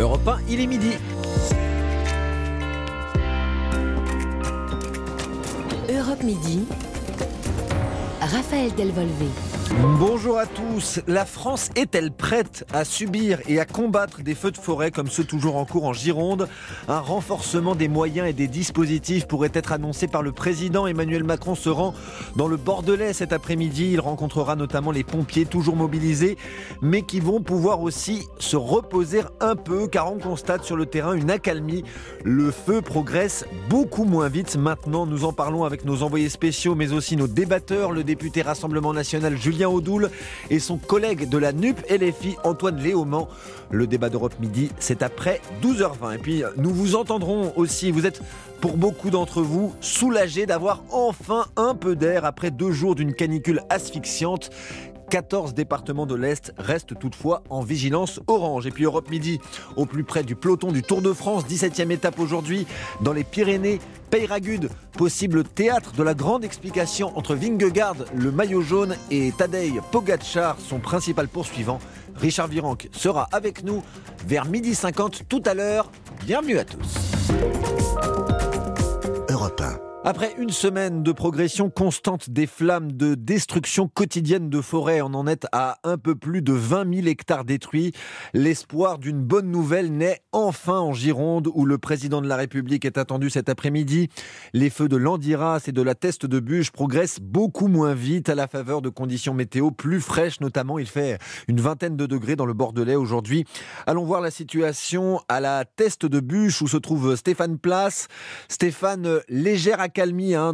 Europe 1, il est midi. Europe Midi, Raphaël Delvolvé. Bonjour à tous. La France est-elle prête à subir et à combattre des feux de forêt comme ceux toujours en cours en Gironde ? Un renforcement des moyens et des dispositifs pourrait être annoncé par le président. Emmanuel Macron se rend dans le Bordelais cet après-midi. Il rencontrera notamment les pompiers toujours mobilisés, mais qui vont pouvoir aussi se reposer un peu, car on constate sur le terrain une accalmie. Le feu progresse beaucoup moins vite maintenant. Nous en parlons avec nos envoyés spéciaux, mais aussi nos débatteurs. Le député Rassemblement National Julien Odoul et son collègue de la NUP LFI Antoine Léaumant. Le débat d'Europe Midi, c'est après 12h20. Et puis nous vous entendrons aussi, vous êtes pour beaucoup d'entre vous soulagés d'avoir enfin un peu d'air après 2 jours d'une canicule asphyxiante. 14 départements de l'Est restent toutefois en vigilance orange. Et puis Europe Midi, au plus près du peloton du Tour de France, 17e étape aujourd'hui dans les Pyrénées, Peyragudes, possible théâtre de la grande explication entre Vingegaard, le maillot jaune, et Tadej Pogacar, son principal poursuivant. Richard Virenque sera avec nous vers 12h50 tout à l'heure. Bienvenue à tous. Europe 1. Après une semaine de progression constante des flammes, de destruction quotidienne de forêts, on en est à un peu plus de 20 000 hectares détruits. L'espoir d'une bonne nouvelle naît enfin en Gironde, où le président de la République est attendu cet après-midi. Les feux de l'Andiras et de la Teste de Buge progressent beaucoup moins vite à la faveur de conditions météo plus fraîches, notamment. Il fait une vingtaine de degrés dans le Bordelais aujourd'hui. Allons voir la situation à la Teste de Buge, où se trouve Stéphane Plas. Stéphane, légère accalmie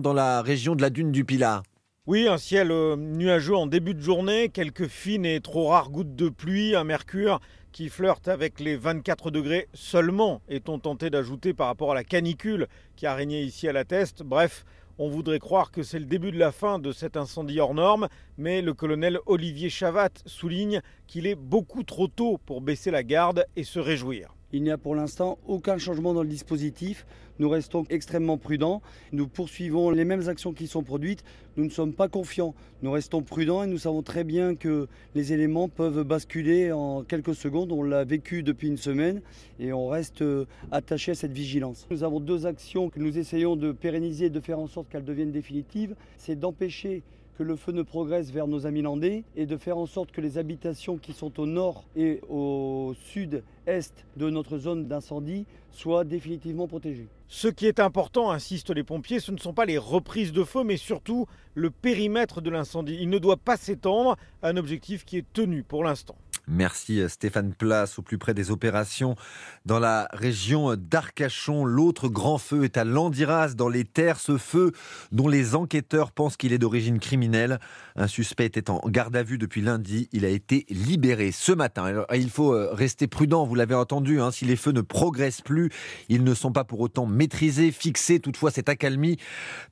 dans la région de la dune du Pilat. Oui, un ciel nuageux en début de journée, quelques fines et trop rares gouttes de pluie, un mercure qui flirte avec les 24 degrés seulement, est-on tenté d'ajouter par rapport à la canicule qui a régné ici à la Teste. Bref, on voudrait croire que c'est le début de la fin de cet incendie hors norme, mais le colonel Olivier Chavatte souligne qu'il est beaucoup trop tôt pour baisser la garde et se réjouir. Il n'y a pour l'instant aucun changement dans le dispositif. Nous restons extrêmement prudents. Nous poursuivons les mêmes actions qui sont produites. Nous ne sommes pas confiants. Nous restons prudents et nous savons très bien que les éléments peuvent basculer en quelques secondes. On l'a vécu depuis une semaine et on reste attaché à cette vigilance. Nous avons 2 actions que nous essayons de pérenniser et de faire en sorte qu'elles deviennent définitives. C'est d'empêcher que le feu ne progresse vers nos amis landais et de faire en sorte que les habitations qui sont au nord et au sud-est de notre zone d'incendie soient définitivement protégées. Ce qui est important, insistent les pompiers, ce ne sont pas les reprises de feu, mais surtout le périmètre de l'incendie. Il ne doit pas s'étendre, un objectif qui est tenu pour l'instant. Merci Stéphane Plas, au plus près des opérations dans la région d'Arcachon. L'autre grand feu est à l'Andiras, dans les terres. Ce feu dont les enquêteurs pensent qu'il est d'origine criminelle. Un suspect était en garde à vue depuis lundi. Il a été libéré ce matin. Alors, il faut rester prudent, vous l'avez entendu. Si les feux ne progressent plus, ils ne sont pas pour autant maîtrisés, fixés. Toutefois, cette accalmie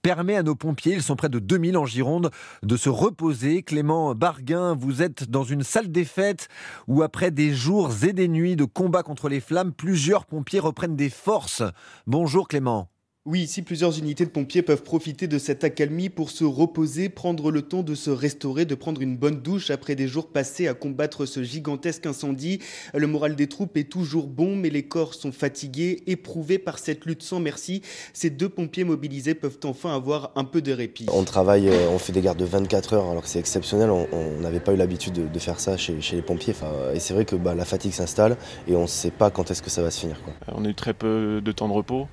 permet à nos pompiers, ils sont près de 2000 en Gironde, de se reposer. Clément Barguin, vous êtes dans une salle des fêtes où après des jours et des nuits de combat contre les flammes, plusieurs pompiers reprennent des forces. Bonjour Clément. Oui, ici plusieurs unités de pompiers peuvent profiter de cette accalmie pour se reposer, prendre le temps de se restaurer, de prendre une bonne douche après des jours passés à combattre ce gigantesque incendie. Le moral des troupes est toujours bon, mais les corps sont fatigués, éprouvés par cette lutte sans merci. Ces 2 pompiers mobilisés peuvent enfin avoir un peu de répit. On travaille, on fait des gardes de 24 heures, alors que c'est exceptionnel. On n'avait pas eu l'habitude de faire ça chez les pompiers. Et c'est vrai que la fatigue s'installe et on ne sait pas quand est-ce que ça va se finir. On a eu très peu de temps de repos.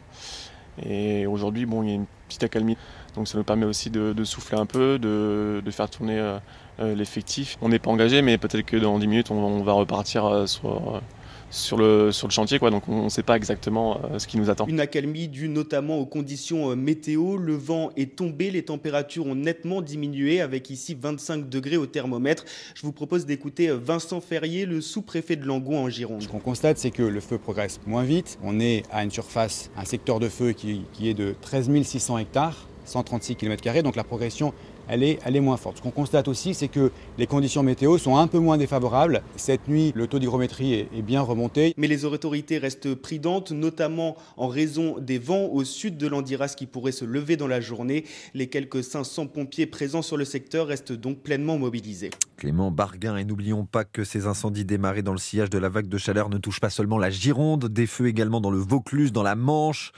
Et aujourd'hui, il y a une petite accalmie, donc ça nous permet aussi de souffler un peu, de faire tourner l'effectif. On n'est pas engagé, mais peut-être que dans 10 minutes, on va repartir sur le chantier, donc on ne sait pas exactement ce qui nous attend. Une accalmie due notamment aux conditions météo. Le vent est tombé, les températures ont nettement diminué, avec ici 25 degrés au thermomètre. Je vous propose d'écouter Vincent Ferrier, le sous-préfet de Langon en Gironde. Ce qu'on constate, c'est que le feu progresse moins vite. On est à une surface, un secteur de feu qui est de 13 600 hectares, 136 km², donc la progression elle est moins forte. Ce qu'on constate aussi, c'est que les conditions météo sont un peu moins défavorables. Cette nuit, le taux d'hygrométrie est bien remonté. Mais les autorités restent prudentes, notamment en raison des vents au sud de l'Andiras qui pourraient se lever dans la journée. Les quelques 500 pompiers présents sur le secteur restent donc pleinement mobilisés. Clément Barguin, et n'oublions pas que ces incendies démarrés dans le sillage de la vague de chaleur ne touchent pas seulement la Gironde, des feux également dans le Vaucluse, dans la Manche,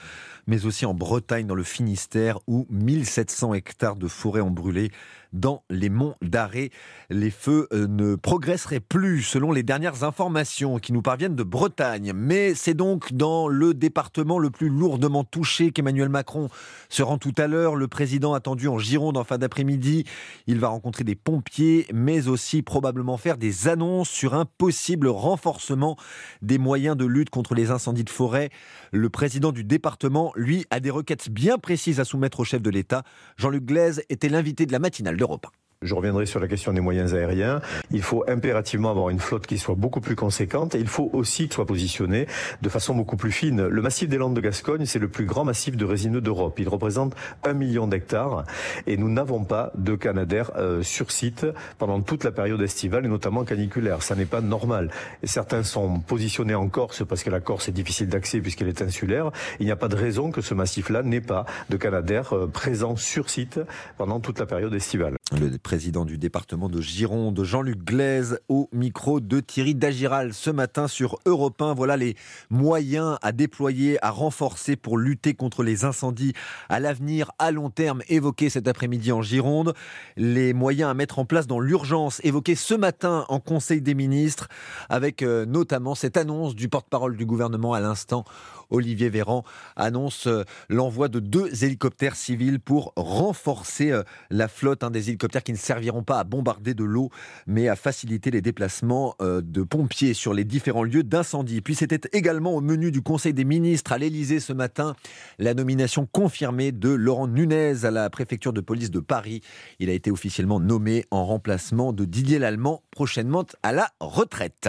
mais aussi en Bretagne, dans le Finistère, où 1700 hectares de forêt ont brûlé dans les monts d'Arrée. Les feux ne progresseraient plus, selon les dernières informations qui nous parviennent de Bretagne. Mais c'est donc dans le département le plus lourdement touché qu'Emmanuel Macron se rend tout à l'heure. Le président attendu en Gironde en fin d'après-midi. Il va rencontrer des pompiers, mais aussi probablement faire des annonces sur un possible renforcement des moyens de lutte contre les incendies de forêt. Le président du département, lui, a des requêtes bien précises à soumettre au chef de l'État. Jean-Luc Gleize était l'invité de la matinale d'Europe 1. Je reviendrai sur la question des moyens aériens. Il faut impérativement avoir une flotte qui soit beaucoup plus conséquente et il faut aussi qu'elle soit positionnée de façon beaucoup plus fine. Le massif des Landes de Gascogne, c'est le plus grand massif de résineux d'Europe. Il représente 1 million d'hectares et nous n'avons pas de Canadair sur site pendant toute la période estivale et notamment caniculaire. Ça n'est pas normal. Et certains sont positionnés en Corse parce que la Corse est difficile d'accès puisqu'elle est insulaire. Il n'y a pas de raison que ce massif-là n'ait pas de Canadair présent sur site pendant toute la période estivale. Le président du département de Gironde, Jean-Luc Gleize, au micro de Thierry Dagiral ce matin sur Europe 1. Voilà les moyens à déployer, à renforcer pour lutter contre les incendies à l'avenir, à long terme, évoqués cet après-midi en Gironde. Les moyens à mettre en place dans l'urgence, évoqués ce matin en Conseil des ministres, avec notamment cette annonce du porte-parole du gouvernement à l'instant, Olivier Véran, annonce l'envoi de 2 hélicoptères civils pour renforcer la flotte, des hélicoptères qui ne serviront pas à bombarder de l'eau, mais à faciliter les déplacements de pompiers sur les différents lieux d'incendie. Puis c'était également au menu du Conseil des ministres à l'Élysée ce matin, la nomination confirmée de Laurent Nunez à la préfecture de police de Paris. Il a été officiellement nommé en remplacement de Didier Lallemand, prochainement à la retraite.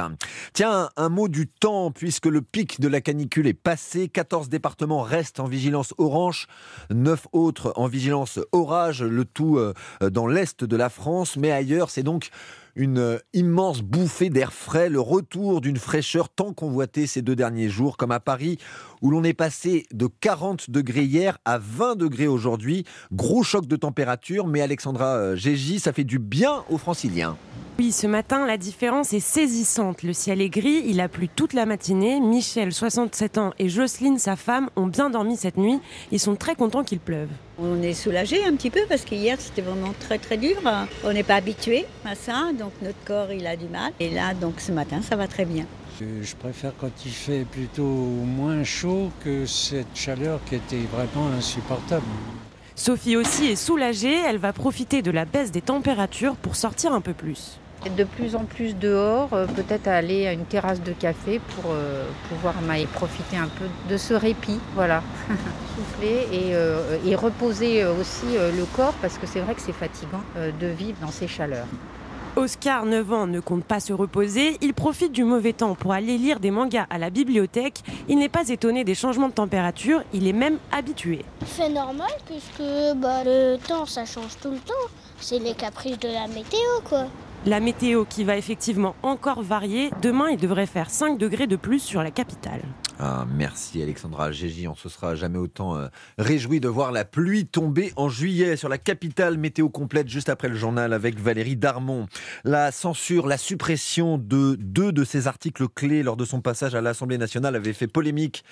Tiens, un mot du temps, puisque le pic de la canicule est passé. 14 départements restent en vigilance orange, 9 autres en vigilance orage, le tout dans l'est de la France, mais ailleurs c'est donc une immense bouffée d'air frais, le retour d'une fraîcheur tant convoitée ces 2 derniers jours, comme à Paris, où l'on est passé de 40 degrés hier à 20 degrés aujourd'hui. Gros choc de température, mais Alexandra Gégis, ça fait du bien aux Franciliens. Oui, ce matin, la différence est saisissante. Le ciel est gris, il a plu toute la matinée. Michel, 67 ans, et Jocelyne, sa femme, ont bien dormi cette nuit. Ils sont très contents qu'il pleuve. On est soulagés un petit peu parce qu'hier, c'était vraiment très très dur. On n'est pas habitué à ça, donc notre corps, il a du mal. Et là, donc ce matin, ça va très bien. Je préfère quand il fait plutôt moins chaud que cette chaleur qui était vraiment insupportable. Sophie aussi est soulagée. Elle va profiter de la baisse des températures pour sortir un peu plus. De plus en plus dehors, peut-être aller à une terrasse de café pour pouvoir profiter un peu de ce répit, voilà, souffler et reposer aussi le corps, parce que c'est vrai que c'est fatigant de vivre dans ces chaleurs. Oscar, 9 ans, ne compte pas se reposer. Il profite du mauvais temps pour aller lire des mangas à la bibliothèque. Il n'est pas étonné des changements de température, il est même habitué. C'est normal puisque le temps, ça change tout le temps. C'est les caprices de la météo, quoi. La météo qui va effectivement encore varier. Demain, il devrait faire 5 degrés de plus sur la capitale. Ah, merci Alexandra Gégis, on se sera jamais autant réjoui de voir la pluie tomber en juillet sur la capitale. Météo complète juste après le journal avec Valérie Darmon. La censure, la suppression de 2 de ses articles clés lors de son passage à l'Assemblée nationale avait fait polémique.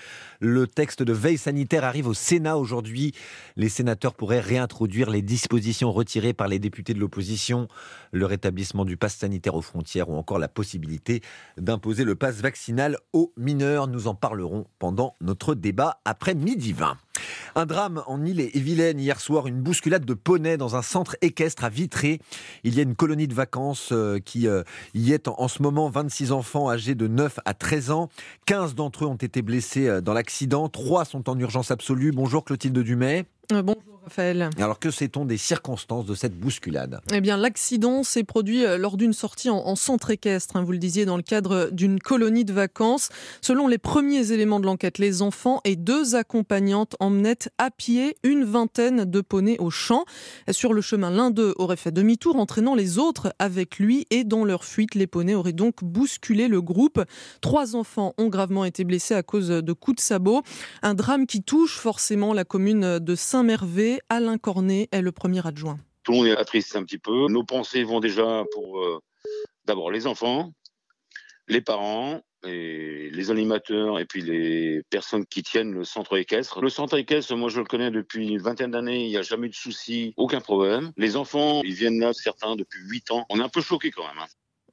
Le texte de veille sanitaire arrive au Sénat aujourd'hui. Les sénateurs pourraient réintroduire les dispositions retirées par les députés de l'opposition, le rétablissement du pass sanitaire aux frontières ou encore la possibilité d'imposer le pass vaccinal aux mineurs. Nous en parlerons pendant notre débat après midi 20. Un drame en Ille-et-Vilaine hier soir, une bousculade de poneys dans un centre équestre à Vitré. Il y a une colonie de vacances qui y est en ce moment. 26 enfants âgés de 9 à 13 ans. 15 d'entre eux ont été blessés dans l'accident. 3 sont en urgence absolue. Bonjour Clotilde Dumais. Bonjour. Raphaël. Alors que sait-on des circonstances de cette bousculade ? Eh bien, l'accident s'est produit lors d'une sortie en centre équestre, hein, vous le disiez, dans le cadre d'une colonie de vacances. Selon les premiers éléments de l'enquête, les enfants et deux accompagnantes emmenaient à pied une vingtaine de poneys au champ. Sur le chemin, l'un d'eux aurait fait demi-tour, entraînant les autres avec lui, et dans leur fuite, les poneys auraient donc bousculé le groupe. 3 enfants ont gravement été blessés à cause de coups de sabot. Un drame qui touche forcément la commune de Saint-Mervé. Alain Cornet est le premier adjoint. Tout le monde est attristé un petit peu. Nos pensées vont déjà pour d'abord les enfants, les parents, et les animateurs et puis les personnes qui tiennent le centre équestre. Le centre équestre, moi je le connais depuis une vingtaine d'années, il n'y a jamais eu de soucis, aucun problème. Les enfants, ils viennent là, certains depuis 8 ans. On est un peu choqués quand même, hein.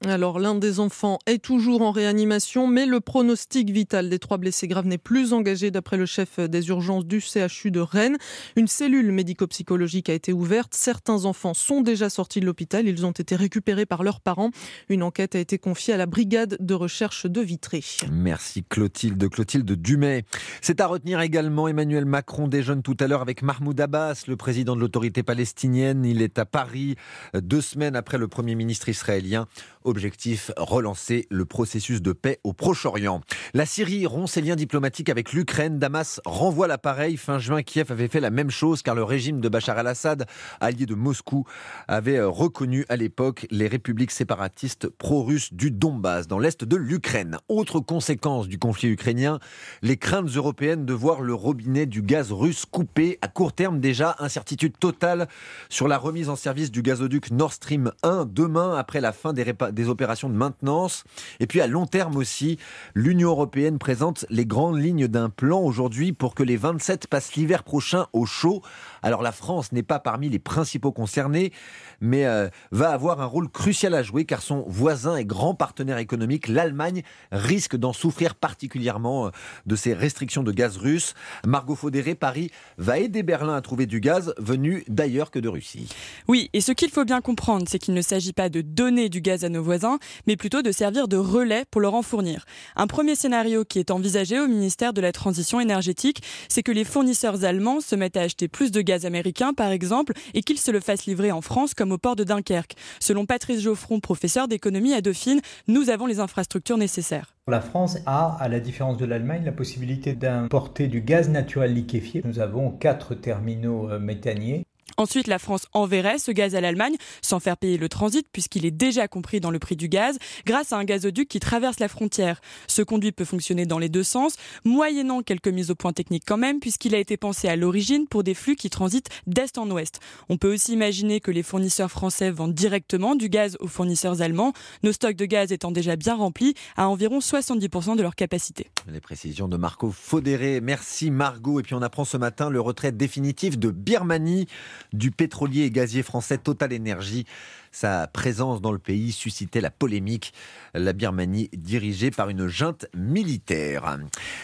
Alors, l'un des enfants est toujours en réanimation, mais le pronostic vital des 3 blessés graves n'est plus engagé, d'après le chef des urgences du CHU de Rennes. Une cellule médico-psychologique a été ouverte. Certains enfants sont déjà sortis de l'hôpital. Ils ont été récupérés par leurs parents. Une enquête a été confiée à la brigade de recherche de Vitré. Merci Clotilde. Clotilde Dumais. C'est à retenir également, Emmanuel Macron déjeune tout à l'heure avec Mahmoud Abbas, le président de l'autorité palestinienne. Il est à Paris 2 semaines après le premier ministre israélien. Objectif, relancer le processus de paix au Proche-Orient. La Syrie rompt ses liens diplomatiques avec l'Ukraine. Damas renvoie l'appareil. Fin juin, Kiev avait fait la même chose car le régime de Bachar al-Assad, allié de Moscou, avait reconnu à l'époque les républiques séparatistes pro-russes du Donbass, dans l'est de l'Ukraine. Autre conséquence du conflit ukrainien, les craintes européennes de voir le robinet du gaz russe coupé à court terme déjà. Incertitude totale sur la remise en service du gazoduc Nord Stream 1 demain après la fin des opérations de maintenance. Et puis à long terme aussi, l'Union européenne présente les grandes lignes d'un plan aujourd'hui pour que les 27 passent l'hiver prochain au chaud. Alors la France n'est pas parmi les principaux concernés, mais va avoir un rôle crucial à jouer car son voisin et grand partenaire économique, l'Allemagne, risque d'en souffrir particulièrement de ces restrictions de gaz russe. Margot Faudéré, Paris va aider Berlin à trouver du gaz venu d'ailleurs que de Russie. Oui, et ce qu'il faut bien comprendre, c'est qu'il ne s'agit pas de donner du gaz à nos voisins, mais plutôt de servir de relais pour leur en fournir. Un premier scénario qui est envisagé au ministère de la Transition énergétique, c'est que les fournisseurs allemands se mettent à acheter plus de gaz américain, par exemple, et qu'ils se le fassent livrer en France, comme au port de Dunkerque. Selon Patrice Geoffron, professeur d'économie à Dauphine, nous avons les infrastructures nécessaires. La France a, à la différence de l'Allemagne, la possibilité d'importer du gaz naturel liquéfié. Nous avons 4 terminaux méthaniers. Ensuite, la France enverrait ce gaz à l'Allemagne sans faire payer le transit puisqu'il est déjà compris dans le prix du gaz grâce à un gazoduc qui traverse la frontière. Ce conduit peut fonctionner dans les 2 sens, moyennant quelques mises au point techniques quand même puisqu'il a été pensé à l'origine pour des flux qui transitent d'est en ouest. On peut aussi imaginer que les fournisseurs français vendent directement du gaz aux fournisseurs allemands, nos stocks de gaz étant déjà bien remplis à environ 70% de leur capacité. Les précisions de Margot Faudéré. Merci Margot. Et puis on apprend ce matin le retrait définitif de Birmanie du pétrolier et gazier français Total Energy. Sa présence dans le pays suscitait la polémique. La Birmanie dirigée par une junte militaire.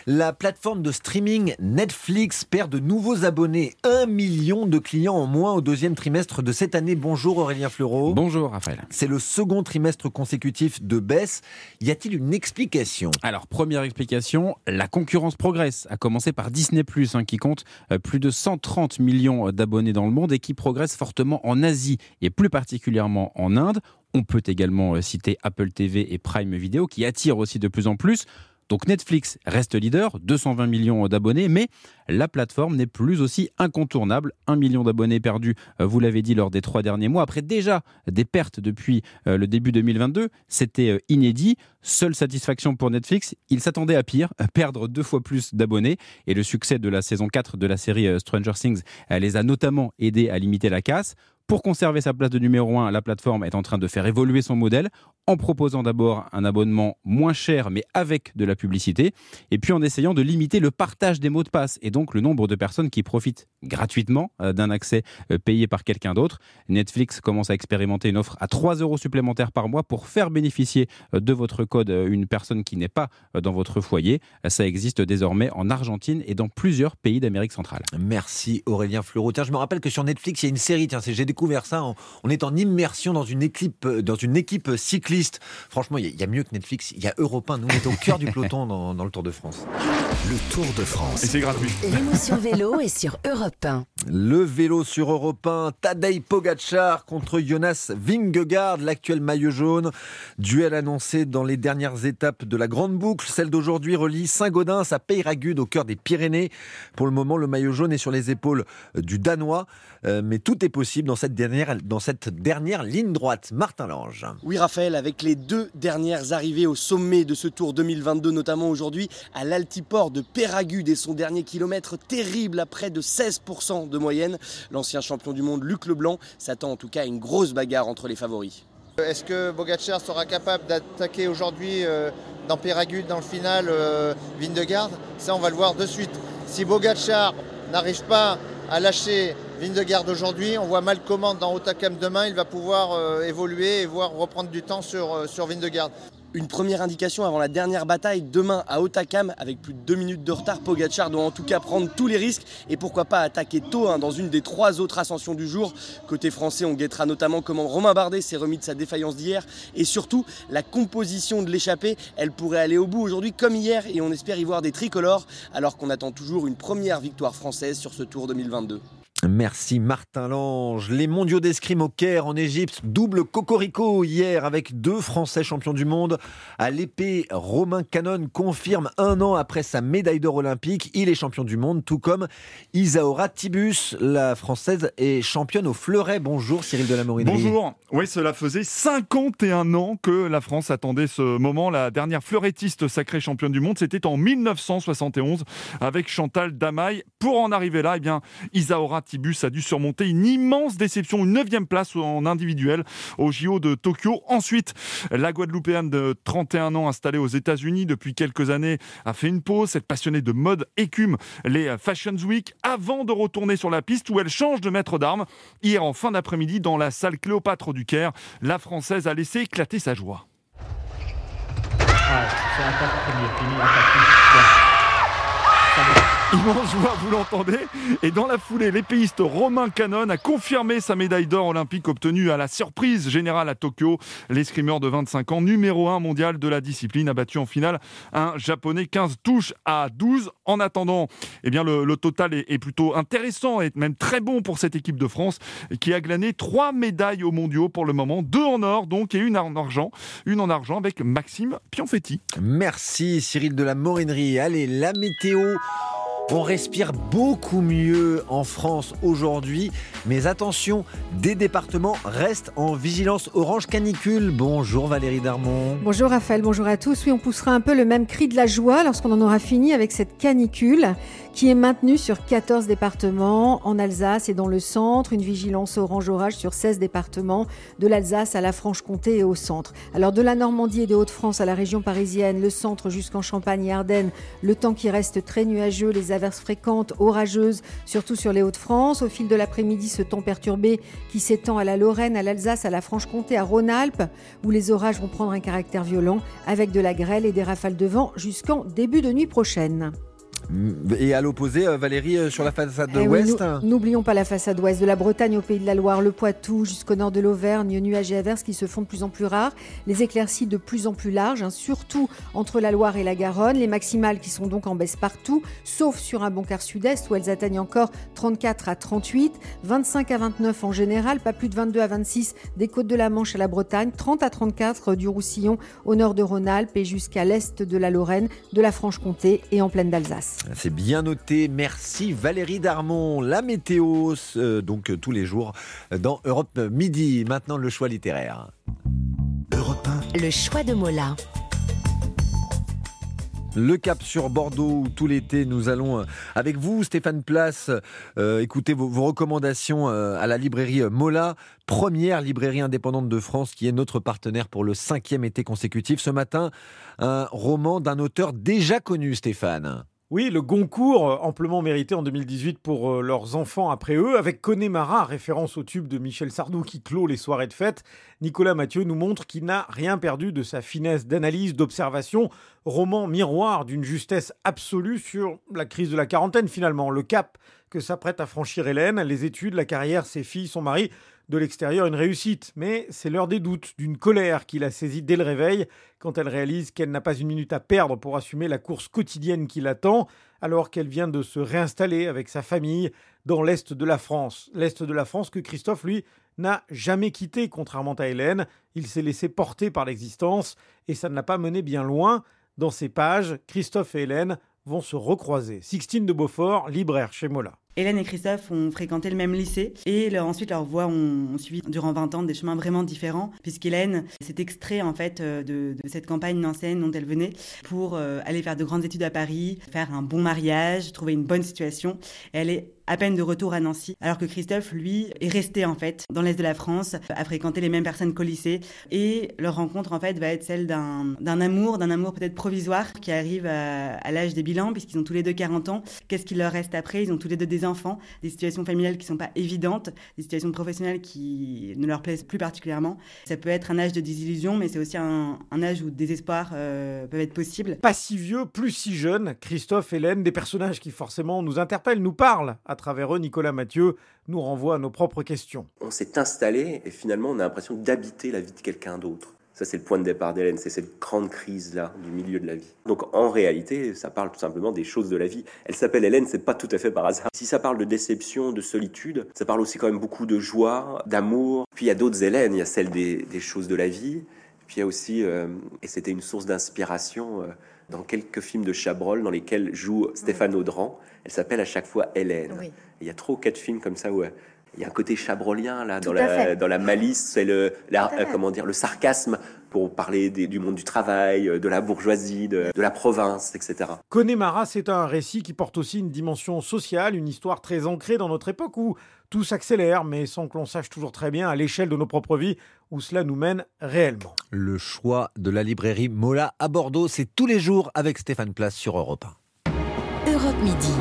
La plateforme de streaming Netflix perd de nouveaux abonnés. 1 million de clients en moins au 2e trimestre de cette année. Bonjour Aurélien Fleureau. Bonjour Raphaël. C'est le 2e trimestre consécutif de baisse. Y a-t-il une explication ? Alors première explication, la concurrence progresse. À commencer par Disney+, qui compte plus de 130 millions d'abonnés dans le monde et qui progresse fortement en Asie et plus particulièrement en Inde. On peut également citer Apple TV et Prime Video qui attirent aussi de plus en plus. Donc Netflix reste leader, 220 millions d'abonnés, mais la plateforme n'est plus aussi incontournable. 1 million d'abonnés perdus, vous l'avez dit, lors des 3 derniers mois. Après déjà des pertes depuis le début 2022, c'était inédit. Seule satisfaction pour Netflix, ils s'attendaient à pire, à perdre 2 fois plus d'abonnés. Et le succès de la saison 4 de la série Stranger Things les a notamment aidés à limiter la casse. Pour conserver sa place de numéro 1, la plateforme est en train de faire évoluer son modèle en proposant d'abord un abonnement moins cher mais avec de la publicité et puis en essayant de limiter le partage des mots de passe et donc le nombre de personnes qui profitent gratuitement d'un accès payé par quelqu'un d'autre. Netflix commence à expérimenter une offre à 3 € supplémentaires par mois pour faire bénéficier de votre code une personne qui n'est pas dans votre foyer. Ça existe désormais en Argentine et dans plusieurs pays d'Amérique centrale. Merci Aurélien Fleureau. Tiens, je me rappelle que sur Netflix, il y a une série, j'ai découvert ça on est en immersion dans une équipe cycliste. Franchement, il y a mieux que Netflix, il y a Europe 1, nous on est au cœur du peloton dans le Tour de France. Le Tour de France. Et c'est gratuit. L'émotion vélo est sur Europe 1. Le vélo sur Europe 1, Tadej Pogacar contre Jonas Vingegaard, l'actuel maillot jaune. Duel annoncé dans les dernières étapes de la grande boucle. Celle d'aujourd'hui relie Saint-Gaudens à Peyragudes, au cœur des Pyrénées. Pour le moment, le maillot jaune est sur les épaules du Danois. Mais tout est possible dans cette dernière ligne droite. Martin Lange. Oui, Raphaël, avec les deux dernières arrivées au sommet de ce Tour 2022, notamment aujourd'hui à l'altiport de Peyragudes et son dernier kilomètre terrible à près de 16% de moyenne. L'ancien champion du monde Luc Leblanc s'attend en tout cas à une grosse bagarre entre les favoris. Est-ce que Pogacar sera capable d'attaquer aujourd'hui dans Peyragudes, dans le final, Vingegaard ? Ça, on va le voir de suite. Si Pogacar n'arrive pas à lâcher Vingegaard aujourd'hui, on voit Malcomand dans Hautacam demain, il va pouvoir évoluer et reprendre du temps sur Vingegaard. Une première indication avant la dernière bataille, demain à Hautacam, avec plus de 2 minutes de retard, Pogacar doit en tout cas prendre tous les risques et pourquoi pas attaquer tôt dans une des 3 autres ascensions du jour. Côté français, on guettera notamment comment Romain Bardet s'est remis de sa défaillance d'hier et surtout la composition de l'échappée. Elle pourrait aller au bout aujourd'hui comme hier et on espère y voir des tricolores alors qu'on attend toujours une première victoire française sur ce Tour 2022. Merci Martin Lange. Les mondiaux d'escrime au Caire en Égypte, double cocorico hier avec 2 Français champions du monde. À l'épée, Romain Cannone confirme 1 an après sa médaille d'or olympique, il est champion du monde, tout comme Ysaora Thibus, la Française est championne au fleuret. Bonjour Cyril Delamourine. Bonjour. Oui, cela faisait 51 ans que la France attendait ce moment. La dernière fleurettiste sacrée championne du monde, c'était en 1971 avec Chantal Damaille. Pour en arriver là, Ysaora Thibus a dû surmonter une immense déception, une 9e place en individuel au JO de Tokyo. Ensuite, la Guadeloupéenne de 31 ans installée aux États-Unis depuis quelques années a fait une pause. Cette passionnée de mode écume les Fashion Week avant de retourner sur la piste où elle change de maître d'armes. Hier en fin d'après-midi, dans la salle Cléopâtre du Caire, la Française a laissé éclater sa joie. Immense joie, vous l'entendez. Et dans la foulée, l'épéiste Romain Cannone a confirmé sa médaille d'or olympique obtenue à la surprise générale à Tokyo. L'escrimeur de 25 ans, numéro 1 mondial de la discipline, a battu en finale un Japonais 15 touches à 12. En attendant, le total est plutôt intéressant et même très bon pour cette équipe de France qui a glané 3 médailles aux mondiaux pour le moment. 2 en or donc et une en argent avec Maxime Pionfetti. Merci Cyril de la Morinerie. Allez, la météo. On respire beaucoup mieux en France aujourd'hui, mais attention, des départements restent en vigilance orange canicule. Bonjour Valérie Darmon. Bonjour Raphaël, bonjour à tous. Oui, on poussera un peu le même cri de la joie lorsqu'on en aura fini avec cette canicule qui est maintenue sur 14 départements en Alsace et dans le centre. Une vigilance orange-orage sur 16 départements, de l'Alsace à la Franche-Comté et au centre. Alors de la Normandie et des Hauts-de-France à la région parisienne, le centre jusqu'en Champagne et Ardennes, le temps qui reste très nuageux, les averses fréquentes, orageuses, surtout sur les Hauts-de-France. Au fil de l'après-midi, ce temps perturbé qui s'étend à la Lorraine, à l'Alsace, à la Franche-Comté, à Rhône-Alpes, où les orages vont prendre un caractère violent avec de la grêle et des rafales de vent jusqu'en début de nuit prochaine. Et à l'opposé, Valérie, sur la façade ouest, n'oublions pas la façade ouest, de la Bretagne au Pays de la Loire, le Poitou jusqu'au nord de l'Auvergne, nuages et averses qui se font de plus en plus rares, les éclaircies de plus en plus larges, surtout entre la Loire et la Garonne, les maximales qui sont donc en baisse partout, sauf sur un bon quart sud-est où elles atteignent encore 34 à 38, 25 à 29 en général, pas plus de 22 à 26 des côtes de la Manche à la Bretagne, 30 à 34 du Roussillon au nord de Rhône-Alpes et jusqu'à l'est de la Lorraine, de la Franche-Comté et en plaine d'Alsace. C'est bien noté, merci Valérie Darmon. La météo, donc tous les jours dans Europe Midi. Maintenant, le choix littéraire. Europe 1. Le choix de Mola. Le cap sur Bordeaux où tout l'été nous allons avec vous Stéphane Plas écouter vos recommandations à la librairie Mola, première librairie indépendante de France qui est notre partenaire pour le 5e été consécutif. Ce matin, un roman d'un auteur déjà connu, Stéphane. Oui, le Goncourt, amplement mérité en 2018 pour Leurs enfants après eux, avec Connemara, référence au tube de Michel Sardou qui clôt les soirées de fête. Nicolas Mathieu nous montre qu'il n'a rien perdu de sa finesse d'analyse, d'observation, roman miroir d'une justesse absolue sur la crise de la quarantaine finalement, le cap que s'apprête à franchir Hélène, les études, la carrière, ses filles, son mari, de l'extérieur une réussite, mais c'est l'heure des doutes, d'une colère qui la saisit dès le réveil, quand elle réalise qu'elle n'a pas une minute à perdre pour assumer la course quotidienne qui l'attend, alors qu'elle vient de se réinstaller avec sa famille dans l'Est de la France. L'Est de la France que Christophe, lui, n'a jamais quitté, contrairement à Hélène. Il s'est laissé porter par l'existence et ça ne l'a pas mené bien loin. Dans ces pages, Christophe et Hélène vont se recroiser. Sixtine de Beaufort, libraire chez Mola. Hélène et Christophe ont fréquenté le même lycée et ensuite leurs voies ont suivi durant 20 ans des chemins vraiment différents, puisqu'Hélène s'est extrait en fait de cette campagne nancéenne dont elle venait pour aller faire de grandes études à Paris, faire un bon mariage, trouver une bonne situation. Et elle est à peine de retour à Nancy, alors que Christophe, lui, est resté en fait dans l'Est de la France, a fréquenté les mêmes personnes qu'au lycée, et leur rencontre en fait va être celle d'un amour peut-être provisoire qui arrive à l'âge des bilans, puisqu'ils ont tous les deux 40 ans. Qu'est-ce qu'il leur reste après? Ils ont tous les deux des enfants, des situations familiales qui ne sont pas évidentes, des situations professionnelles qui ne leur plaisent plus particulièrement. Ça peut être un âge de désillusion, mais c'est aussi un âge où des espoirs peuvent être possibles. Pas si vieux, plus si jeune, Christophe, Hélène, des personnages qui forcément nous interpellent, nous parlent. À travers eux, Nicolas Mathieu nous renvoie à nos propres questions. On s'est installé et finalement on a l'impression d'habiter la vie de quelqu'un d'autre. Ça c'est le point de départ d'Hélène, c'est cette grande crise-là du milieu de la vie. Donc en réalité, ça parle tout simplement des choses de la vie. Elle s'appelle Hélène, c'est pas tout à fait par hasard. Si ça parle de déception, de solitude, ça parle aussi quand même beaucoup de joie, d'amour. Puis il y a d'autres Hélènes, il y a celle des choses de la vie. Puis il y a aussi, et c'était une source d'inspiration... dans quelques films de Chabrol dans lesquels joue Stéphane Audran, elle s'appelle à chaque fois Hélène. Oui. Il y a 3 ou 4 films comme ça où il y a un côté chabrolien là, dans la malice et le sarcasme pour parler du monde du travail, de la bourgeoisie, de la province, etc. Connemara, c'est un récit qui porte aussi une dimension sociale, une histoire très ancrée dans notre époque où tout s'accélère, mais sans que l'on sache toujours très bien à l'échelle de nos propres vies où cela nous mène réellement. Le choix de la librairie Mola à Bordeaux, c'est tous les jours avec Stéphane Plas sur Europe 1. Europe Midi.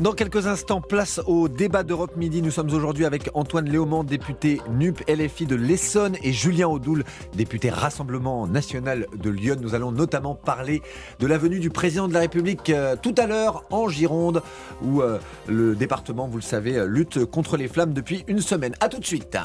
Dans quelques instants, place au débat d'Europe Midi. Nous sommes aujourd'hui avec Antoine Léaumant, député NUP LFI de l'Essonne, et Julien Audoul, député Rassemblement National de Lyon. Nous allons notamment parler de la venue du président de la République tout à l'heure en Gironde, où le département, vous le savez, lutte contre les flammes depuis une semaine. A tout de suite.